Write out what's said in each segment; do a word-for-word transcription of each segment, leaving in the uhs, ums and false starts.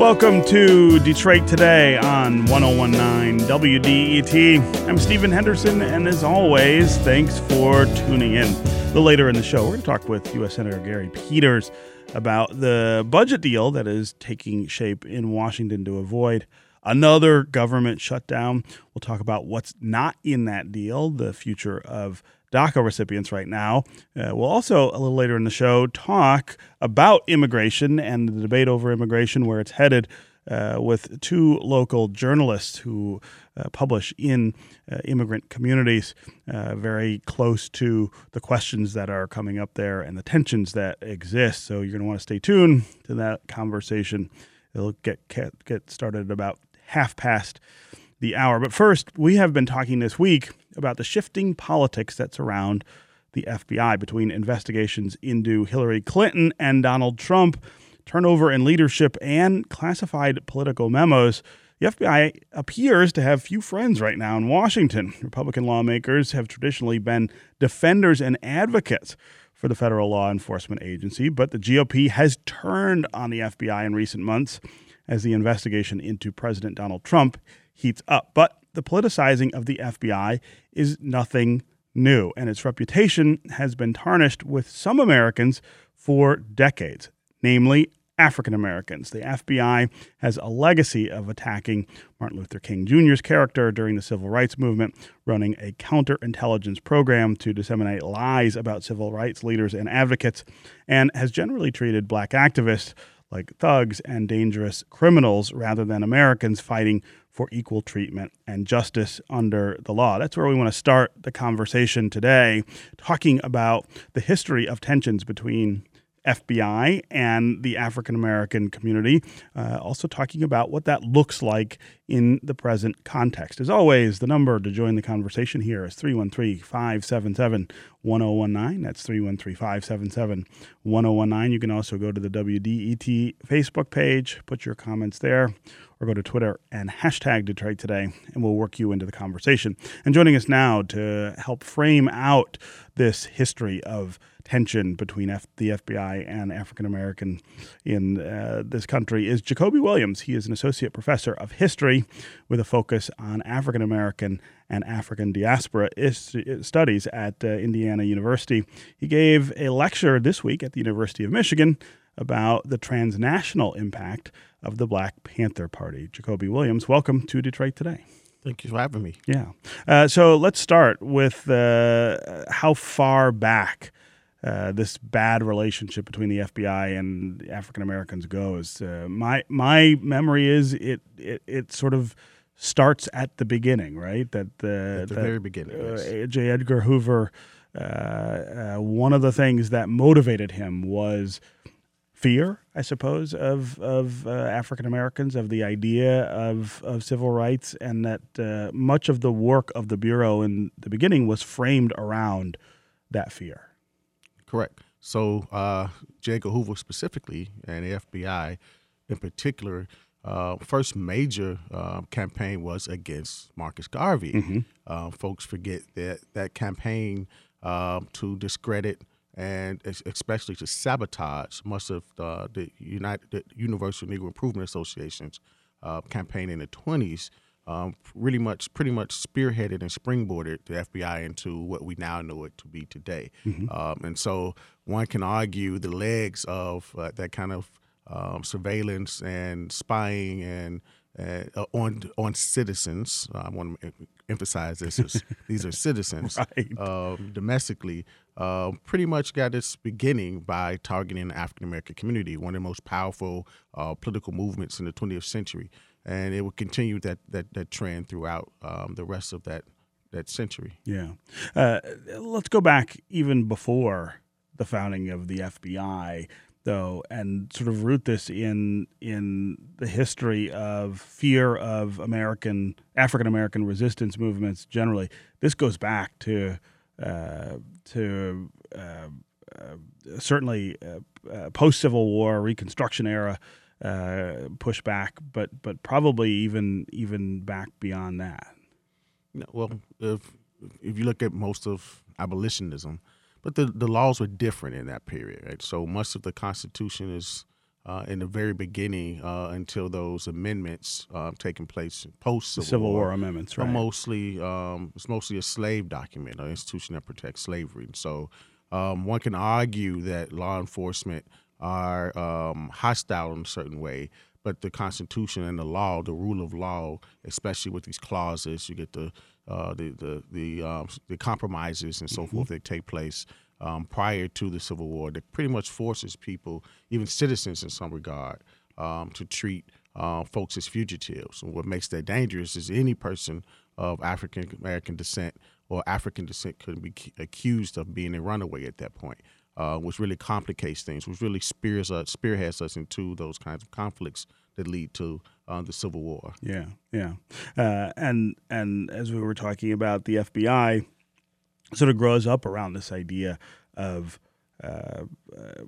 Welcome to Detroit Today on one oh one nine W D E T. I'm Stephen Henderson, and as always, thanks for tuning in. A little later in the show, we're going to talk with U S Senator Gary Peters about the budget deal that is taking shape in Washington to avoid another government shutdown. We'll talk about what's not in that deal, the future of DACA recipients right now. Uh, we'll also, a little later in the show, talk about immigration and the debate over immigration, where it's headed, uh, with two local journalists who uh, publish in uh, immigrant communities, uh, very close to the questions that are coming up there and the tensions that exist. So you're going to want to stay tuned to that conversation. It'll get, get, get started at about half past the hour. But first, we have been talking this week about the shifting politics that surround the F B I between investigations into Hillary Clinton and Donald Trump, turnover in leadership, and classified political memos. The F B I appears to have few friends right now in Washington. Republican lawmakers have traditionally been defenders and advocates for the federal law enforcement agency, but the G O P has turned on the F B I in recent months as the investigation into President Donald Trump heats up. But the politicizing of the F B I is nothing new, and its reputation has been tarnished with some Americans for decades, namely African Americans. The F B I has a legacy of attacking Martin Luther King Junior's character during the Civil Rights Movement, running a counterintelligence program to disseminate lies about civil rights leaders and advocates, and has generally treated black activists like thugs and dangerous criminals rather than Americans fighting for equal treatment and justice under the law. That's where we want to start the conversation today, talking about the history of tensions between F B I and the African-American community, uh, also talking about what that looks like in the present context. As always, the number to join the conversation here is three one three, five seven seven, one oh one nine. That's three one three, five seven seven, one oh one nine. You can also go to the W D E T Facebook page, put your comments there, or go to Twitter and hashtag Detroit Today, and we'll work you into the conversation. And joining us now to help frame out this history of tension between F- the F B I and African American in uh, this country is Jacoby Williams. He is an associate professor of history with a focus on African American and African diaspora is- studies at uh, Indiana University. He gave a lecture this week at the University of Michigan about the transnational impact of the Black Panther Party. Jacoby Williams, welcome to Detroit Today. Thank you for having me. Yeah. Uh, so let's start with uh, how far back uh, this bad relationship between the F B I and African Americans goes. Uh, my my memory is it, it it sort of starts at the beginning, right? That the, at the that, very beginning. Yes. Uh, J. Edgar Hoover. Uh, uh, one of the things that motivated him was fear, I suppose, of of uh, African Americans, of the idea of of civil rights, and that uh, much of the work of the Bureau in the beginning was framed around that fear. Correct. So uh, J. Edgar Hoover specifically, and the F B I in particular, uh, first major uh, campaign was against Marcus Garvey. Mm-hmm. Uh, folks forget that that campaign uh, to discredit and especially to sabotage much of uh, the United the Universal Negro Improvement Association's uh, campaign in the twenties, um, really much, pretty much spearheaded and springboarded the F B I into what we now know it to be today. Mm-hmm. Um, and so one can argue the legs of uh, that kind of um, surveillance and spying and uh, on on citizens. I want to emphasize this: is, these are citizens, right. uh, domestically. Uh, pretty much got its beginning by targeting the African-American community, one of the most powerful uh, political movements in the twentieth century. And it will continue that that, that trend throughout um, the rest of that, that century. Yeah. Uh, let's go back even before the founding of the F B I, though, and sort of root this in in the history of fear of American African-American resistance movements generally. This goes back to Uh, to uh, uh, certainly uh, uh, post-Civil War, Reconstruction era uh, pushback, but but probably even even back beyond that. No, well, if if you look at most of abolitionism, but the, the laws were different in that period, right? So much of the Constitution is uh, in the very beginning uh, until those amendments uh, taking place post Civil, Civil War, War amendments, right? Mostly, um, it's mostly a slave document, an institution that protects slavery. And so um, one can argue that law enforcement are um, hostile in a certain way, but the Constitution and the law, the rule of law, especially with these clauses, you get the uh, the the the, um, the compromises and so mm-hmm. forth that take place um, prior to the Civil War, that pretty much forces people, even citizens in some regard, um, to treat uh, folks as fugitives. And what makes that dangerous is any person of African American descent or African descent could be accused of being a runaway at that point. Uh, which really complicates things, which really spears us, spearheads us into those kinds of conflicts that lead to uh, the Civil War. Yeah, yeah. Uh, and and as we were talking about, the F B I sort of grows up around this idea of uh, uh,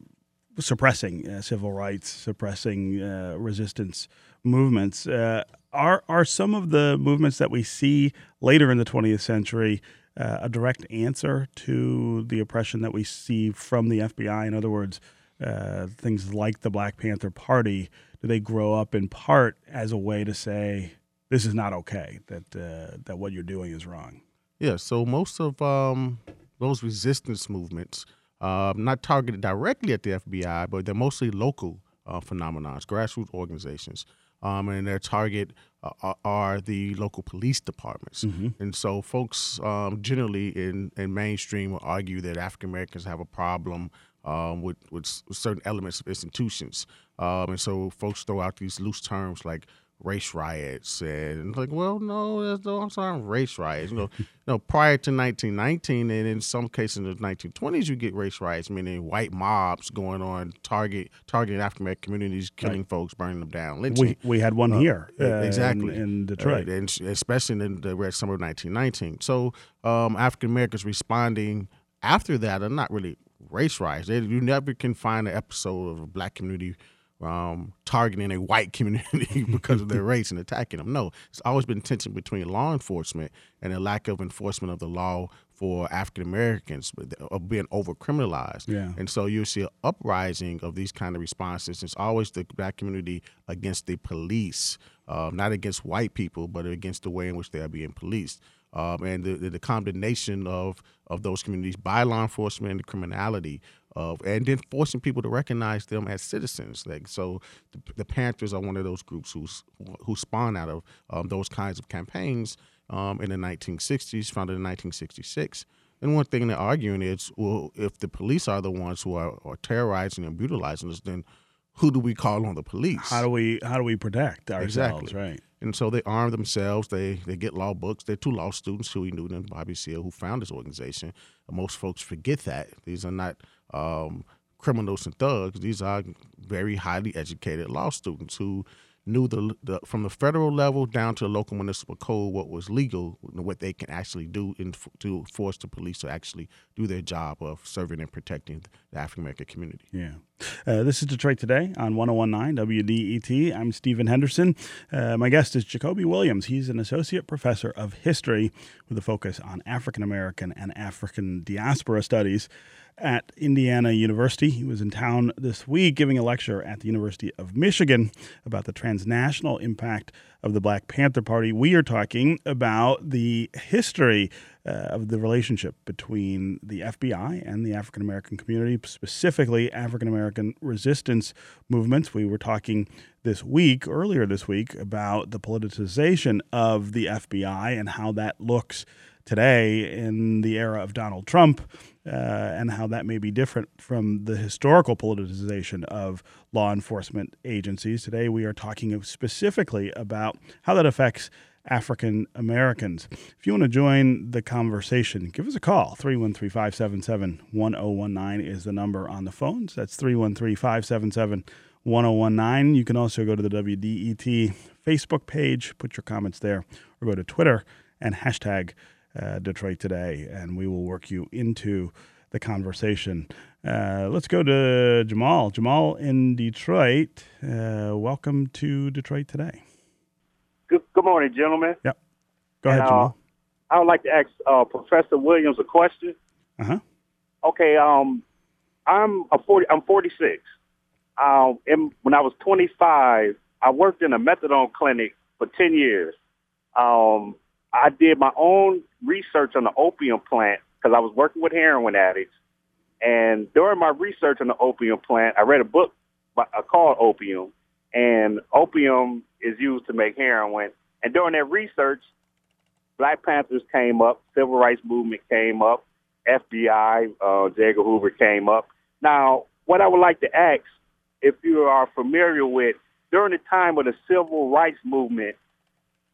suppressing uh, civil rights, suppressing uh, resistance movements. Uh, are, are some of the movements that we see later in the twentieth century Uh, a direct answer to the oppression that we see from the F B I? In other words, uh, things like the Black Panther Party, do they grow up in part as a way to say, this is not okay, that uh, that what you're doing is wrong? Yeah, so most of um, those resistance movements, uh, not targeted directly at the F B I, but they're mostly local uh, phenomena, grassroots organizations. Um, and their target uh, are the local police departments. Mm-hmm. And so folks um, generally in, in mainstream will argue that African-Americans have a problem um, with, with certain elements of institutions. Um, and so folks throw out these loose terms like race riots, and like, well, no, those aren't race riots. You know, you know, prior to nineteen nineteen, and in some cases in the nineteen twenties, you get race riots, meaning white mobs going on, target targeting African American communities, killing right. folks, burning them down, lynching. We we had one uh, here, uh, exactly in, in Detroit, uh, and especially in the red summer of nineteen nineteen. So um, African Americans responding after that are not really race riots. They, you never can find an episode of a black community Um, targeting a white community because of their race and attacking them. No, it's always been tension between law enforcement and a lack of enforcement of the law for African Americans of being over-criminalized. Yeah. And so you'll see an uprising of these kind of responses. It's always the black community against the police, uh, not against white people, but against the way in which they are being policed. Um, and the, the, the condemnation of, of those communities by law enforcement and the criminality of, and then forcing people to recognize them as citizens. Like, so the, the Panthers are one of those groups who, who spawned out of um, those kinds of campaigns um, in the nineteen sixties, founded in nineteen sixty-six. And one thing they're arguing is, well, if the police are the ones who are, are terrorizing and brutalizing us, then who do we call on the police? How do we how do we protect ourselves? Exactly. Right. And so they arm themselves. They they get law books. They're two law students, Huey Newton and Bobby Seale, who found this organization. And most folks forget that. These are not um, criminals and thugs. These are very highly educated law students who knew the, the from the federal level down to the local municipal code what was legal, what they can actually do in, to force the police to actually do their job of serving and protecting the African-American community. Yeah. Uh, this is Detroit Today on one oh one point nine W D E T. I'm Stephen Henderson. Uh, my guest is Jacoby Williams. He's an associate professor of history with a focus on African-American and African diaspora studies at Indiana University. He was in town this week giving a lecture at the University of Michigan about the transnational impact of the Black Panther Party. We are talking about the history uh, of the relationship between the F B I and the African American community, specifically African American resistance movements. We were talking this week, earlier this week, about the politicization of the F B I and how that looks today in the era of Donald Trump, uh, and how that may be different from the historical politicization of law enforcement agencies. Today we are talking specifically about how that affects African Americans. If you want to join the conversation, give us a call. three one three, five seven seven, one oh one nine is the number on the phones. That's three one three, five seven seven, one oh one nine. You can also go to the W D E T Facebook page, put your comments there, or go to Twitter and hashtag Uh, Detroit Today, and we will work you into the conversation. Uh, let's go to Jamal. Jamal in Detroit. Uh, welcome to Detroit Today. Good, good morning, gentlemen. Yep. Go and, ahead, Jamal. Uh, I would like to ask uh, Professor Williams a question. Uh huh. Okay. Um, I'm a forty. I'm forty-six. um, in, when I was twenty-five, I worked in a methadone clinic for ten years. Um, I did my own research on the opium plant because I was working with heroin addicts. And during my research on the opium plant, I read a book by, uh, called Opium, and opium is used to make heroin. And during that research, Black Panthers came up, Civil Rights Movement came up, F B I, uh, J. Edgar Hoover came up. Now, what I would like to ask, if you are familiar with, during the time of the Civil Rights Movement,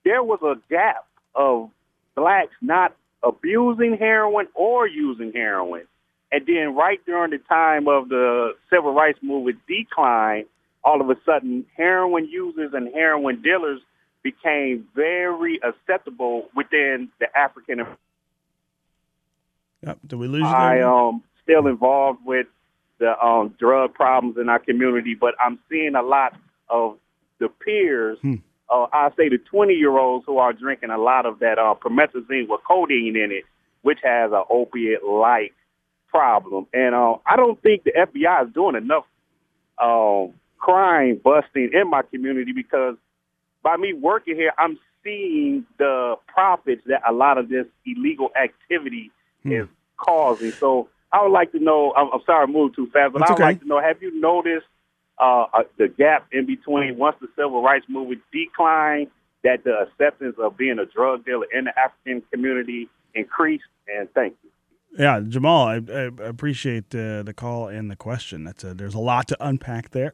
there was a gap of blacks not abusing heroin or using heroin. And then right during the time of the Civil Rights Movement decline, all of a sudden, heroin users and heroin dealers became very acceptable within the African. Yep. Did we lose you there? I am um, still involved with the um, drug problems in our community, but I'm seeing a lot of the peers, hmm. uh, I say the twenty-year-olds who are drinking a lot of that uh, promethazine with codeine in it, which has an opiate-like problem. And uh, I don't think the F B I is doing enough uh, crime busting in my community, because by me working here, I'm seeing the profits that a lot of this illegal activity hmm. is causing. So I would like to know, I'm, I'm sorry I moved too fast, but That's I would okay. like to know, have you noticed uh, uh, the gap in between once the Civil Rights Movement declined, that the acceptance of being a drug dealer in the African community increased? And thank you. Yeah, Jamal, I, I appreciate uh, the call and the question. That's a, there's a lot to unpack there.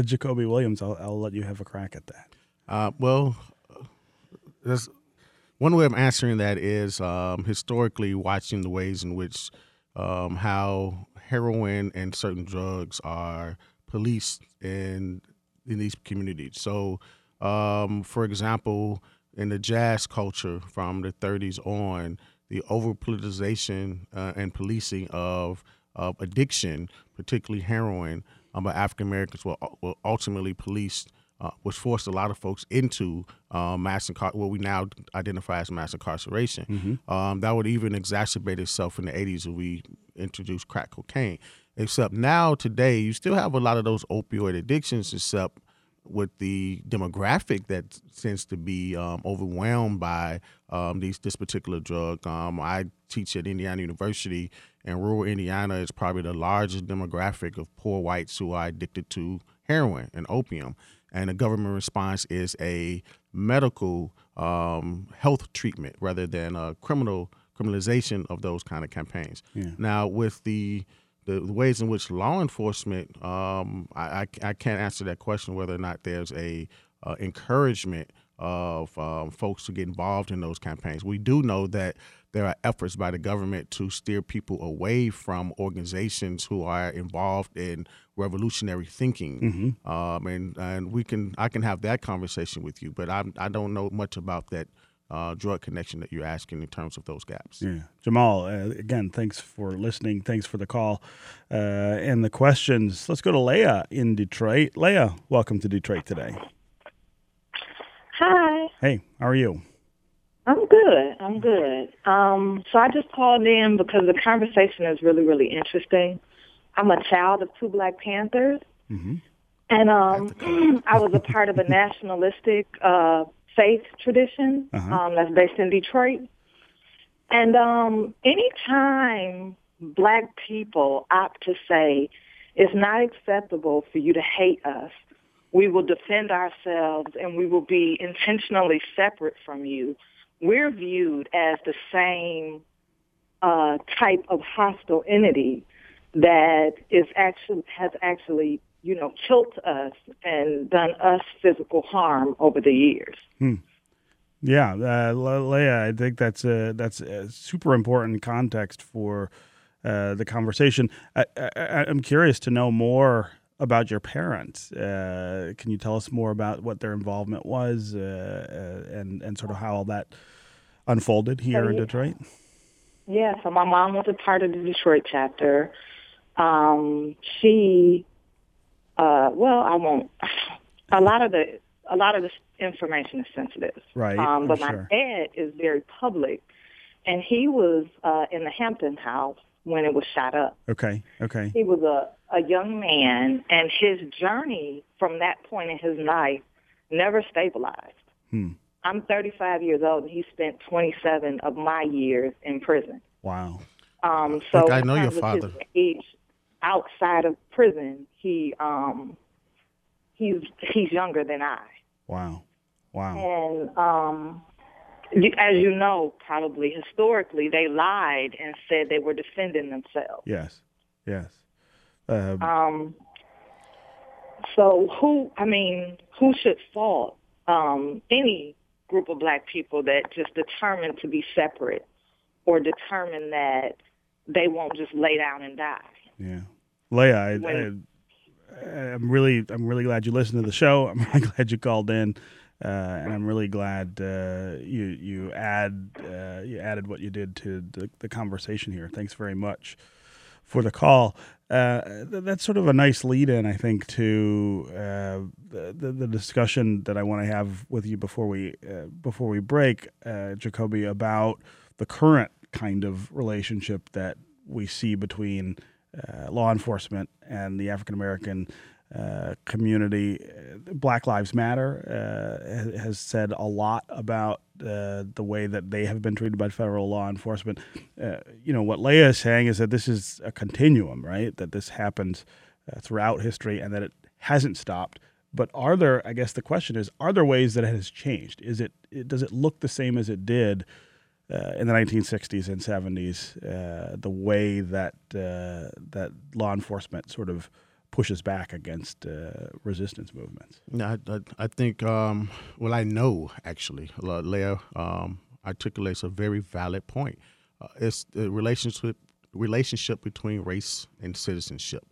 Jacoby Williams, I'll, I'll let you have a crack at that. Uh, well, that's, one way of answering that is um, historically watching the ways in which um, how heroin and certain drugs are policed in in these communities. So, um, for example, in the jazz culture from the thirties on, the over-politicization uh, and policing of, of addiction, particularly heroin, um, by African-Americans were, were ultimately policed, uh, which forced a lot of folks into uh, mass incar- what we now identify as mass incarceration. Mm-hmm. Um, that would even exacerbate itself in the eighties when we introduced crack cocaine. Except now, today, you still have a lot of those opioid addictions, except with the demographic that tends to be um, overwhelmed by um, these this particular drug. Um, I teach at Indiana University, and rural Indiana is probably the largest demographic of poor whites who are addicted to heroin and opium. And the government response is a medical um, health treatment rather than a criminal criminalization of those kind of campaigns. Yeah. Now, with the The ways in which law enforcement, um, I, I can't answer that question whether or not there's a uh, encouragement of um, folks to get involved in those campaigns. We do know that there are efforts by the government to steer people away from organizations who are involved in revolutionary thinking, mm-hmm. um, and and we can I can have that conversation with you, but I I don't know much about that. Uh, drug connection that you're asking in terms of those gaps. Yeah, Jamal, uh, again, thanks for listening. Thanks for the call uh, and the questions. Let's go to Leah in Detroit. Leah, welcome to Detroit today. Hi. Hey, how are you? I'm good. I'm good. Um, so I just called in because the conversation is really, really interesting. I'm a child of two Black Panthers, mm-hmm. and um, I was a part of a nationalistic uh faith tradition uh-huh. um, that's based in Detroit. And um, any time Black people opt to say, it's not acceptable for you to hate us, we will defend ourselves and we will be intentionally separate from you, we're viewed as the same uh, type of hostile entity that is actually has actually you know, killed us and done us physical harm over the years. Hmm. Yeah, uh, Leah, I think that's a, that's a super important context for uh, the conversation. I, I, I'm curious to know more about your parents. Uh, can you tell us more about what their involvement was uh, uh, and, and sort of how all that unfolded here so, in yeah. Detroit? Yeah, so my mom was a part of the Detroit chapter. Um, she... Uh, well, I won't. A lot of the a lot of this information is sensitive, right? Um, but I'm my sure. dad is very public, and he was uh, in the Hampton House when it was shot up. Okay, okay. He was a, a young man, and his journey from that point in his life never stabilized. Hmm. I'm thirty-five years old, and he spent twenty-seven of my years in prison. Wow. Um, so I know your father. Age outside of prison, he um, he's he's younger than I. Wow. Wow. And um, as you know, probably historically, they lied and said they were defending themselves. Yes. Yes. Uh, um. So who? I mean, who should fault um, any group of black people that just determined to be separate or determined that they won't just lay down and die? Yeah, Leah, I, when, I, I'm really, I'm really glad you listened to the show. I'm really glad you called in. Uh, and I'm really glad uh, you you add uh, you added what you did to the, the conversation here. Thanks very much for the call. Uh, th- that's sort of a nice lead-in, I think, to uh, the, the discussion that I want to have with you before we uh, before we break, uh, Jacoby, about the current kind of relationship that we see between uh, law enforcement and the African American Uh, community. Black Lives Matter uh, has said a lot about uh, the way that they have been treated by federal law enforcement. Uh, you know, what Leah is saying is that this is a continuum, right? That this happens uh, throughout history and that it hasn't stopped. But are there, I guess the question is, are there ways that it has changed? Is it, it does it look the same as it did Uh, in the nineteen sixties and seventies, uh, the way that uh, that law enforcement sort of pushes back against uh, resistance movements? No, I, I, I think, um, well, I know, actually, Leah um, articulates a very valid point. Uh, it's the relationship, relationship between race and citizenship,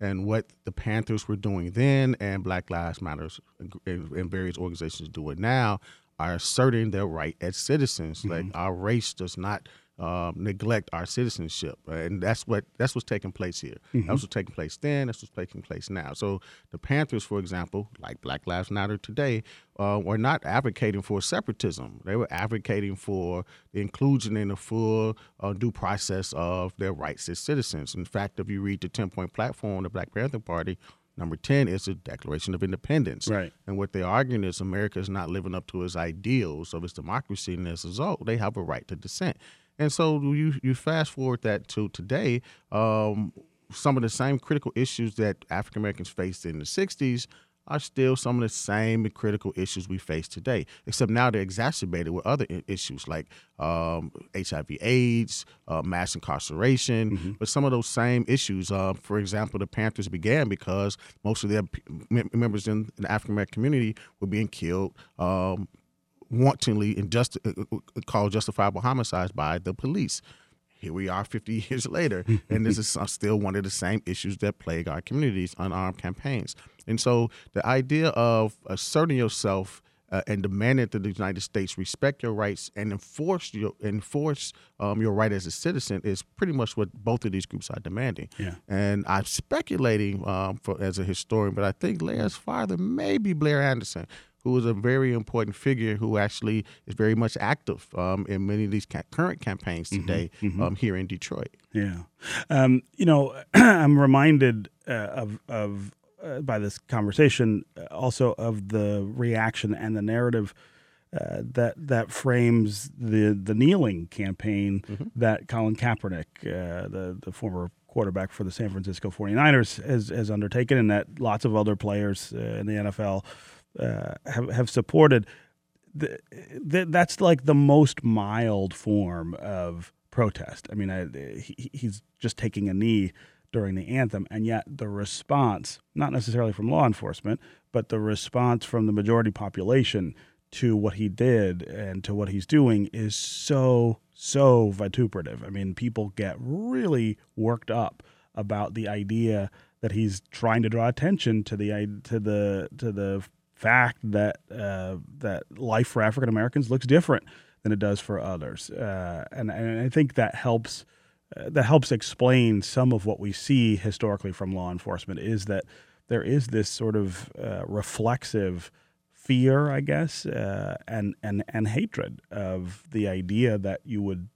and what the Panthers were doing then and Black Lives Matter and, and various organizations do it now, are asserting their right as citizens. Mm-hmm. Like our race does not um, neglect our citizenship, right? And that's what that's what's taking place here. Mm-hmm. That's what's taking place then. That's what's taking place now. So the Panthers, for example, like Black Lives Matter today, uh, were not advocating for separatism. They were advocating for the inclusion in the full uh, due process of their rights as citizens. In fact, if you read the ten-point platform of the Black Panther Party, number ten is the Declaration of Independence. Right. And what they're arguing is America is not living up to its ideals of its democracy, and as a result, they have a right to dissent. And so you, you fast forward that to today, um, some of the same critical issues that African Americans faced in the sixties are still some of the same critical issues we face today, except now they're exacerbated with other issues like um, H I V AIDS, uh, mass incarceration, mm-hmm. but some of those same issues. Uh, for example, the Panthers began because most of their members in the African-American community were being killed um, wantonly and just, uh, called justifiable homicides by the police. Here we are fifty years later, and this is still one of the same issues that plague our communities, unarmed campaigns. And so the idea of asserting yourself uh, and demanding that the United States respect your rights and enforce your, enforce um, your right as a citizen is pretty much what both of these groups are demanding. Yeah. And I'm speculating um, for, as a historian, but I think Leah's father may be Blair Anderson, who is a very important figure who actually is very much active um, in many of these ca- current campaigns today, mm-hmm, mm-hmm. Um, here in Detroit. Yeah. Um, you know, I'm reminded uh, of, of uh, by this conversation uh, also of the reaction and the narrative uh, that that frames the the kneeling campaign, mm-hmm. that Colin Kaepernick, uh, the, the former quarterback for the San Francisco forty-niners, has, has undertaken, and that lots of other players uh, in the N F L Uh, have have supported. The, the, that's like the most mild form of protest. I mean, I, he, he's just taking a knee during the anthem, and yet the response, not necessarily from law enforcement, but the response from the majority population to what he did and to what he's doing is so, so vituperative. I mean, people get really worked up about the idea that he's trying to draw attention to the to the to the fact that uh, that life for African Americans looks different than it does for others, uh, and, and I think that helps uh, that helps explain some of what we see historically from law enforcement, is that there is this sort of uh, reflexive fear, I guess, uh, and and and hatred of the idea that you would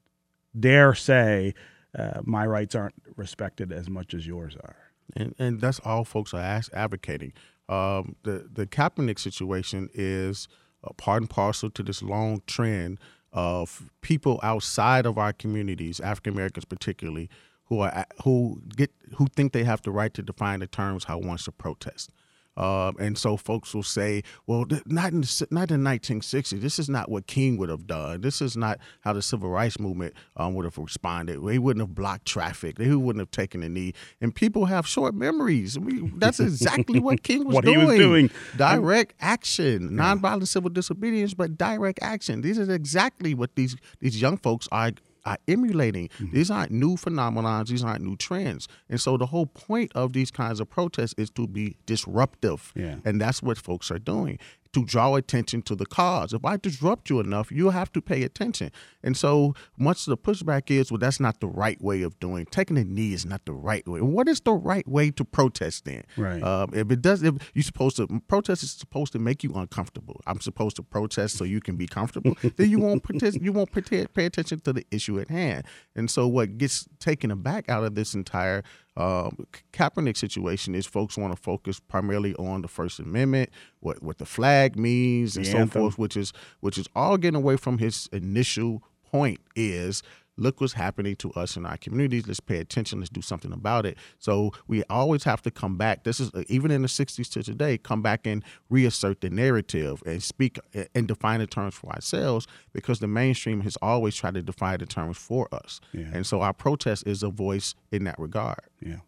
dare say uh, my rights aren't respected as much as yours are. And, and that's all folks are ask, advocating. Um, the, the Kaepernick situation is a part and parcel to this long trend of people outside of our communities, African Americans particularly, who are who get who think they have the right to define the terms how one should protest. Um, and so folks will say, well, not in not in nineteen sixty. This is not what King would have done. This is not how the civil rights movement um, would have responded. They wouldn't have blocked traffic. They wouldn't have taken a knee. And people have short memories. I mean, that's exactly what King was, what doing. He was doing. Direct action, nonviolent civil disobedience, but direct action. This is exactly what these these young folks are are emulating. Mm-hmm. These aren't new phenomenons. These aren't new trends. And so the whole point of these kinds of protests is to be disruptive. Yeah. And that's what folks are doing, to draw attention to the cause. If I disrupt you enough, you have to pay attention. And so much of the pushback is, well, that's not the right way of doing. Taking a knee is not the right way. What is the right way to protest then? Right. Um, if it does, if you're supposed to protest is supposed to make you uncomfortable. I'm supposed to protest so you can be comfortable. Then you won't protest. You won't pay attention to the issue at hand. And so what gets taken aback out of this entire Uh, Kaepernick situation is folks want to focus primarily on the First Amendment, what what the flag means, and the so anthem. forth, which is which is all getting away from his initial point is, look what's happening to us in our communities. Let's pay attention. Let's do something about it. So we always have to come back. This is even in the sixties to today. Come back and reassert the narrative and speak and define the terms for ourselves, because the mainstream has always tried to define the terms for us. Yeah. And so our protest is a voice in that regard. Yeah.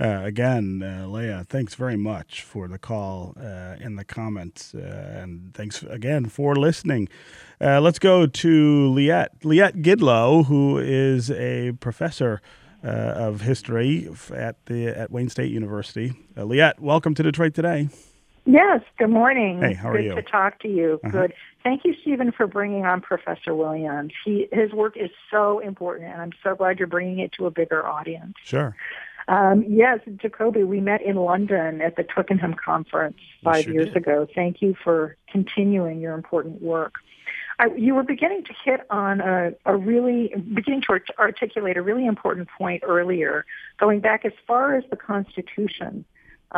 Uh, again, uh, Leah, thanks very much for the call uh, and the comments, uh, and thanks again for listening. Uh, let's go to Liette, Liette Gidlow, who is a professor uh, of history at the at Wayne State University. Uh, Liette, welcome to Detroit Today. Yes, good morning. Hey, how are Good you? Good to talk to you. Uh-huh. Good. Thank you, Stephen, for bringing on Professor Williams. He, his work is so important, and I'm so glad you're bringing it to a bigger audience. Sure. Um, yes, Jacoby, we met in London at the Twickenham Conference five sure years did. ago. Thank you for continuing your important work. I, you were beginning to hit on a, a really, beginning to art- articulate a really important point earlier, going back as far as the Constitution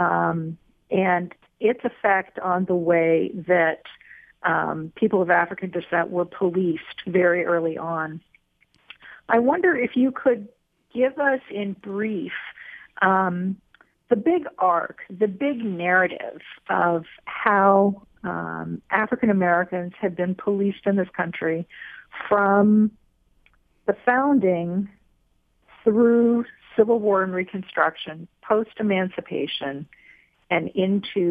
um, and its effect on the way that um, people of African descent were policed very early on. I wonder if you could give us in brief Um, the big arc, the big narrative of how um, African Americans have been policed in this country from the founding through Civil War and Reconstruction, post-emancipation, and into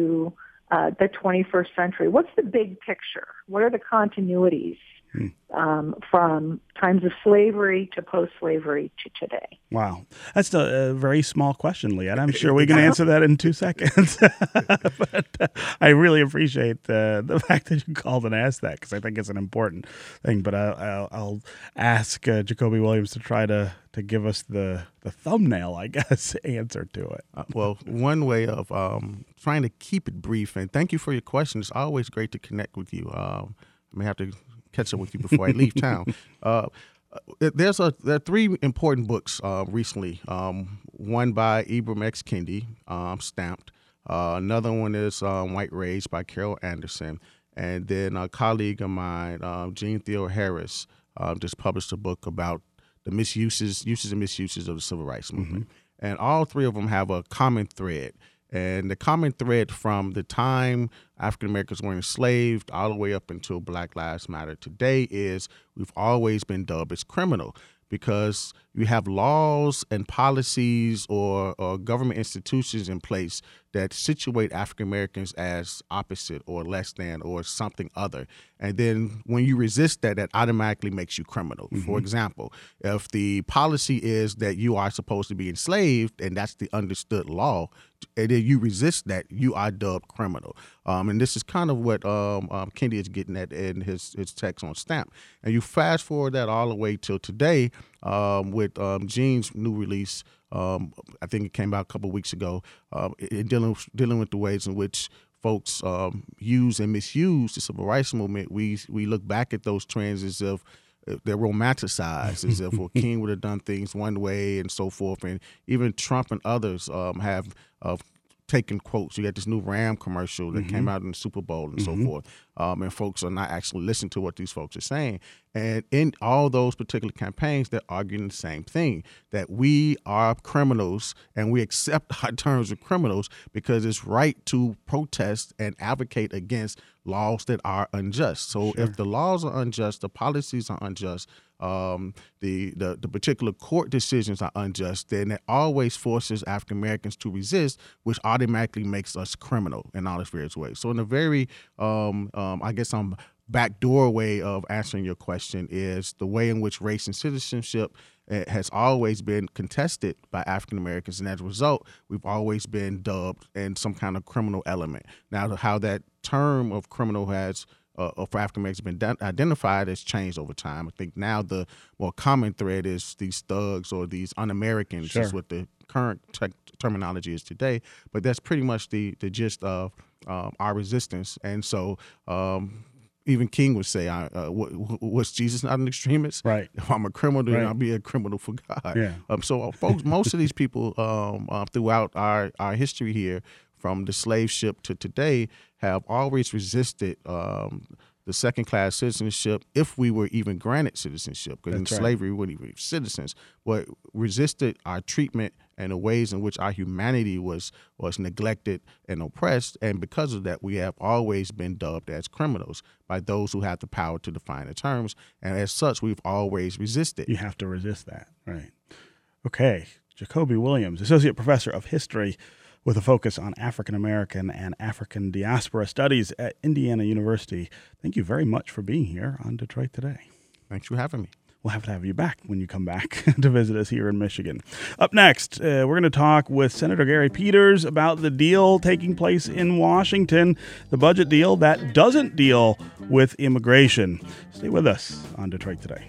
uh, the twenty-first century. What's the big picture? What are the continuities Hmm. Um, from times of slavery to post-slavery to today? Wow. That's a, a very small question, Liette. I'm sure we can answer that in two seconds. But uh, I really appreciate uh, the fact that you called and asked that, because I think it's an important thing. But I, I'll, I'll ask uh, Jacoby Williams to try to, to give us the, the thumbnail, I guess, answer to it. Uh, well, one way of um, trying to keep it brief, and thank you for your question. It's always great to connect with you. Um, I may have to catch up with you before I leave town. Uh, there's a there are three important books uh, recently. Um, one by Ibram X. Kendi, um, Stamped. Uh, another one is um, White Rage by Carol Anderson, and then a colleague of mine, uh, Jean Theo Harris, uh, just published a book about the misuses, uses and misuses of the civil rights movement. Mm-hmm. And all three of them have a common thread. And the common thread from the time African Americans were enslaved all the way up until Black Lives Matter today is we've always been dubbed as criminal, because you have laws and policies or, or government institutions in place that situate African Americans as opposite or less than or something other. And then when you resist that, that automatically makes you criminal. Mm-hmm. For example, if the policy is that you are supposed to be enslaved and that's the understood law, and then you resist that, you are dubbed criminal. Um, and this is kind of what um, um, Kendi is getting at in his, his text on Stamp. And you fast forward that all the way till today um, with um, Gene's new release. Um, I think it came out a couple of weeks ago, uh, in dealing with, dealing with the ways in which folks um, use and misuse the civil rights movement. We we look back at those trends as if they're romanticized as if, well, King would have done things one way and so forth. And even Trump and others um, have uh, taken quotes. You got this new Ram commercial that mm-hmm. came out in the Super Bowl and mm-hmm. so forth. Um, and folks are not actually listening to what these folks are saying. And in all those particular campaigns, they're arguing the same thing, that we are criminals and we accept our terms of criminals because it's right to protest and advocate against laws that are unjust. So sure. if the laws are unjust, the policies are unjust, um, the, the, the particular court decisions are unjust, then it always forces African Americans to resist, which automatically makes us criminal in all the various ways. So in a very, um, um, I guess I'm... back doorway of answering your question is the way in which race and citizenship has always been contested by African Americans, and as a result, we've always been dubbed in some kind of criminal element. Now, how that term of criminal has uh, for African Americans been de- identified has changed over time. I think now the more common thread is these thugs or these un-Americans, sure. is what the current te- terminology is today. But that's pretty much the the gist of um, our resistance, and so. Um, Even King would say, uh, was Jesus not an extremist? Right. If I'm a criminal, then right. I'll be a criminal for God. Yeah. Um, so uh, folks, most of these people um, uh, throughout our, our history here, from the slave ship to today, have always resisted um, the second-class citizenship, if we were even granted citizenship. Because in right. slavery, we weren't even citizens. But resisted our treatment and the ways in which our humanity was was neglected and oppressed. And because of that, we have always been dubbed as criminals by those who have the power to define the terms. And as such, we've always resisted. You have to resist that. Right. Okay. Jacoby Williams, Associate Professor of History with a focus on African American and African Diaspora Studies at Indiana University. Thank you very much for being here on Detroit Today. Thanks for having me. We'll have to have you back when you come back to visit us here in Michigan. Up next, uh, we're going to talk with Senator Gary Peters about the deal taking place in Washington, the budget deal that doesn't deal with immigration. Stay with us on Detroit Today.